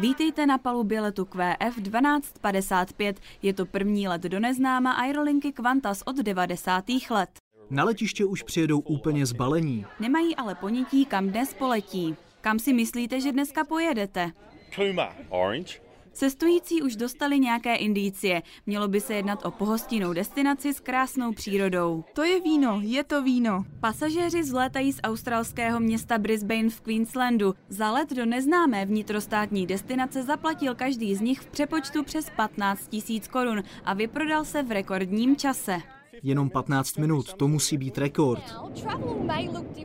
Vítejte na palubě letu QF1255. Je to první let do neznáma aerolinky Qantas od 90. let. Na letiště už přijedou úplně zbalení. Nemají ale ponětí, kam dnes poletí. Kam si myslíte, že dneska pojedete? Kuma, orange. Cestující už dostali nějaké indicie. Mělo by se jednat o pohostinnou destinaci s krásnou přírodou. To je víno, je to víno. Pasažéři vzlétají z australského města Brisbane v Queenslandu. Za let do neznámé vnitrostátní destinace zaplatil každý z nich v přepočtu přes 15 000 korun a vyprodal se v rekordním čase. Jenom 15 minut, to musí být rekord.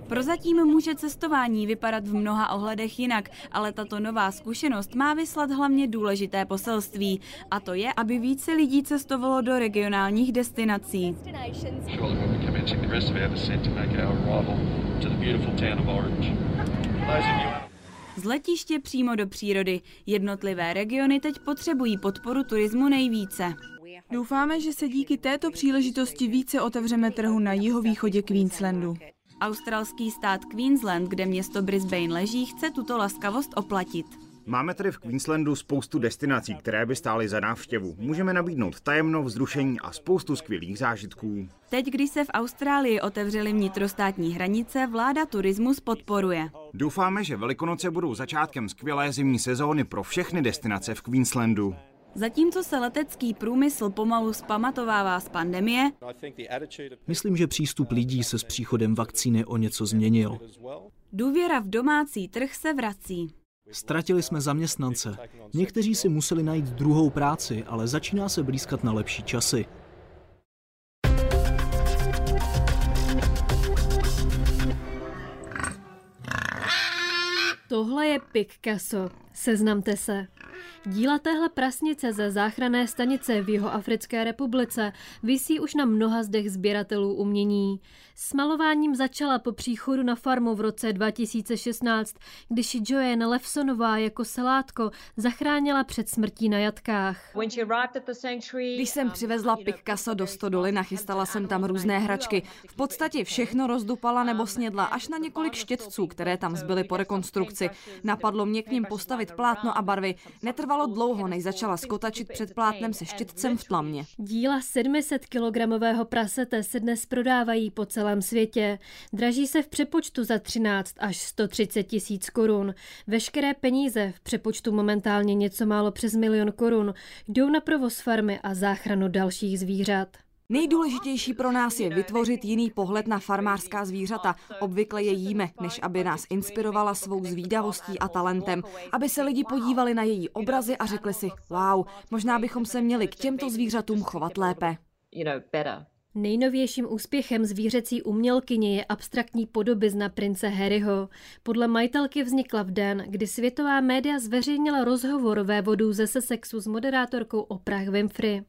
Prozatím může cestování vypadat v mnoha ohledech jinak, ale tato nová zkušenost má vyslat hlavně důležité poselství. A to je, aby více lidí cestovalo do regionálních destinací. Z letiště přímo do přírody. Jednotlivé regiony teď potřebují podporu turismu nejvíce. Doufáme, že se díky této příležitosti více otevřeme trhu na jihovýchodě Queenslandu. Australský stát Queensland, kde město Brisbane leží, chce tuto laskavost oplatit. Máme tedy v Queenslandu spoustu destinací, které by stály za návštěvu. Můžeme nabídnout tajemno, vzrušení a spoustu skvělých zážitků. Teď, když se v Austrálii otevřely vnitrostátní hranice, vláda turismus podporuje. Doufáme, že Velikonoce budou začátkem skvělé zimní sezóny pro všechny destinace v Queenslandu. Zatímco se letecký průmysl pomalu zpamatovává z pandemie, myslím, že přístup lidí se s příchodem vakcíny o něco změnil. Důvěra v domácí trh se vrací. Ztratili jsme zaměstnance. Někteří si museli najít druhou práci, ale začíná se blýskat na lepší časy. Tohle je Picasso. Seznamte se. Díla téhle prasnice ze záchranné stanice v Jihoafrické republice visí už na mnoha zdech sběratelů umění. S malováním začala po příchodu na farmu v roce 2016, když Joanne Lefsonová jako selátko zachránila před smrtí na jatkách. Když jsem přivezla Picasso do stodoly, nachystala jsem tam různé hračky. V podstatě všechno rozdupala nebo snědla, až na několik štětců, které tam zbyly po rekonstrukci. Napadlo mě k nim postavit plátno a barvy. Netrvalo dlouho, než začala skotačit před plátnem se štětcem v tlamě. Díla 700-kilogramového prasete se dnes prodávají po celém světě. Draží se v přepočtu za 13 až 130 tisíc korun. Veškeré peníze, v přepočtu momentálně něco málo přes 1 000 000 korun, jdou na provoz farmy a záchranu dalších zvířat. Nejdůležitější pro nás je vytvořit jiný pohled na farmářská zvířata. Obvykle je jíme, než aby nás inspirovala svou zvídavostí a talentem. Aby se lidi podívali na její obrazy a řekli si, wow, možná bychom se měli k těmto zvířatům chovat lépe. Nejnovějším úspěchem zvířecí umělkyně je abstraktní podobizna prince Harryho. Podle majitelky vznikla v den, kdy světová média zveřejnila rozhovor vévodů ze Sussexu s moderátorkou Oprah Winfrey.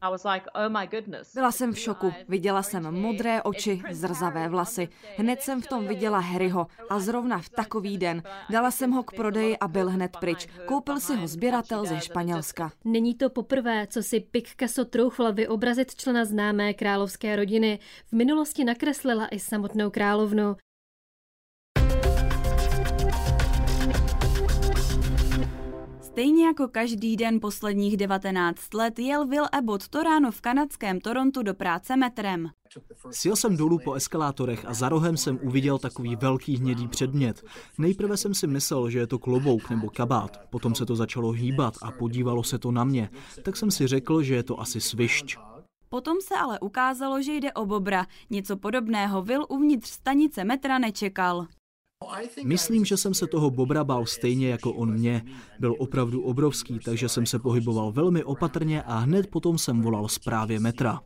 Byla jsem v šoku. Viděla jsem modré oči, zrzavé vlasy. Hned jsem v tom viděla Harryho a zrovna v takový den. Dala jsem ho k prodeji a byl hned pryč. Koupil si ho sběratel ze Španělska. Není to poprvé, co si Picasso troufla vyobrazit člena známé královské rodiny. V minulosti nakreslila i samotnou královnu. Stejně jako každý den posledních 19 let jel Will Abbott to ráno v kanadském Torontu do práce metrem. Sjel jsem dolů po eskalátorech a za rohem jsem uviděl takový velký hnědý předmět. Nejprve jsem si myslel, že je to klobouk nebo kabát. Potom se to začalo hýbat a podívalo se to na mě. Tak jsem si řekl, že je to asi svišť. Potom se ale ukázalo, že jde o bobra. Něco podobného Will uvnitř stanice metra nečekal. Myslím, že jsem se toho bobra bál stejně jako on mě. Byl opravdu obrovský, takže jsem se pohyboval velmi opatrně a hned potom jsem volal zprávě metra.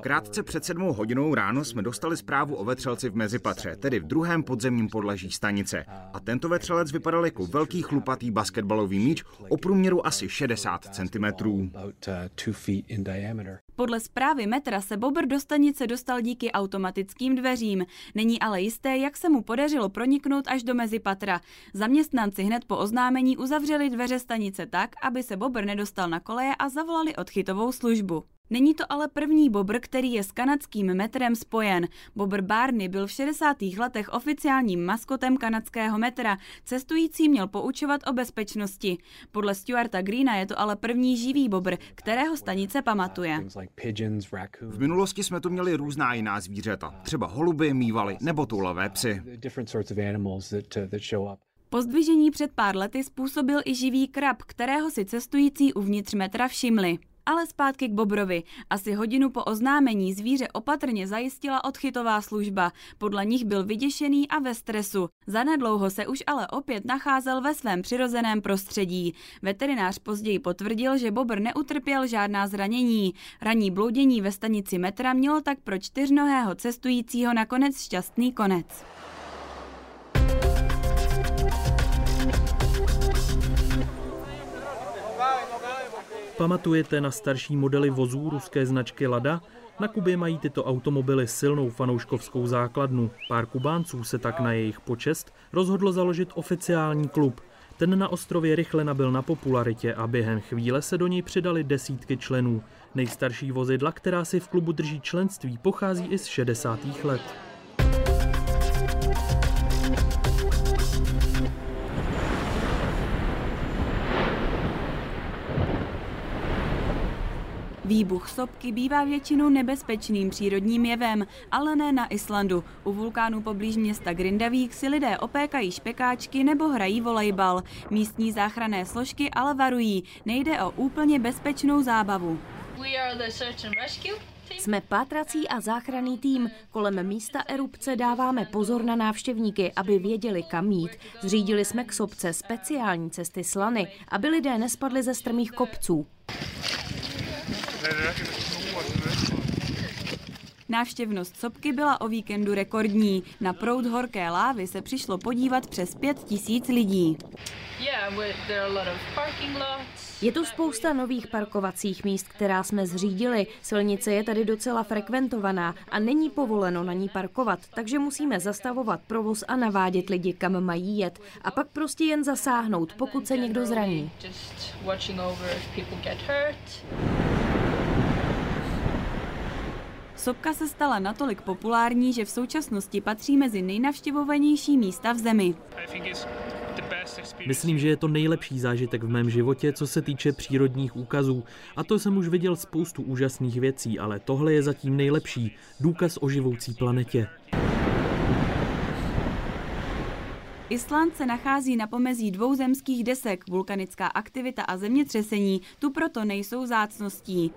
Krátce před 7 hodinou ráno jsme dostali zprávu o vetřelci v mezipatře, tedy v druhém podzemním podlaží stanice. A tento vetřelec vypadal jako velký chlupatý basketbalový míč o průměru asi 60 centimetrů. Podle zprávy metra se bobr do stanice dostal díky automatickým dveřím. Není ale jisté, jak se mu podařilo proniknout až do mezipatra. Zaměstnanci hned po oznámení uzavřeli dveře stanice tak, aby se bobr nedostal na koleje a zavolali odchytovou službu. Není to ale první bobr, který je s kanadským metrem spojen. Bobr Barny byl v 60. letech oficiálním maskotem kanadského metra. Cestující měl poučovat o bezpečnosti. Podle Stuarta Greena je to ale první živý bobr, kterého stanice pamatuje. V minulosti jsme tu měli různá jiná zvířata, třeba holuby, mývaly nebo tulavé psy. Pozdvižení před pár lety způsobil i živý krab, kterého si cestující uvnitř metra všimli. Ale zpátky k bobrovi. Asi hodinu po oznámení zvíře opatrně zajistila odchytová služba. Podle nich byl vyděšený a ve stresu. Zanedlouho se už ale opět nacházel ve svém přirozeném prostředí. Veterinář později potvrdil, že bobr neutrpěl žádná zranění. Ranní bloudění ve stanici metra mělo tak pro čtyřnohého cestujícího nakonec šťastný konec. Pamatujete na starší modely vozů ruské značky Lada? Na Kubě mají tyto automobily silnou fanouškovskou základnu. Pár Kubánců se tak na jejich počest rozhodlo založit oficiální klub. Ten na ostrově rychle nabyl na popularitě a během chvíle se do něj přidali desítky členů. Nejstarší vozidla, která si v klubu drží členství, pochází i z 60. let. Výbuch sopky bývá většinou nebezpečným přírodním jevem, ale ne na Islandu. U vulkánu poblíž města Grindavík si lidé opékají špekáčky nebo hrají volejbal. Místní záchranné složky ale varují, nejde o úplně bezpečnou zábavu. Jsme pátrací a záchranný tým. Kolem místa erupce dáváme pozor na návštěvníky, aby věděli, kam jít. Zřídili jsme k sopce speciální cesty slany, aby lidé nespadli ze strmých kopců. Návštěvnost sopky byla o víkendu rekordní. Na proud horké lávy se přišlo podívat přes 5 000 lidí. Je tu spousta nových parkovacích míst, která jsme zřídili. Silnice je tady docela frekventovaná a není povoleno na ní parkovat, takže musíme zastavovat provoz a navádět lidi, kam mají jet. A pak prostě jen zasáhnout, pokud se někdo zraní. Sopka se stala natolik populární, že v současnosti patří mezi nejnavštěvovanější místa v zemi. Myslím, že je to nejlepší zážitek v mém životě, co se týče přírodních úkazů. A to jsem už viděl spoustu úžasných věcí, ale tohle je zatím nejlepší. Důkaz o živoucí planetě. Island se nachází na pomezí dvou zemských desek. Vulkanická aktivita a zemětřesení tu proto nejsou vzácností.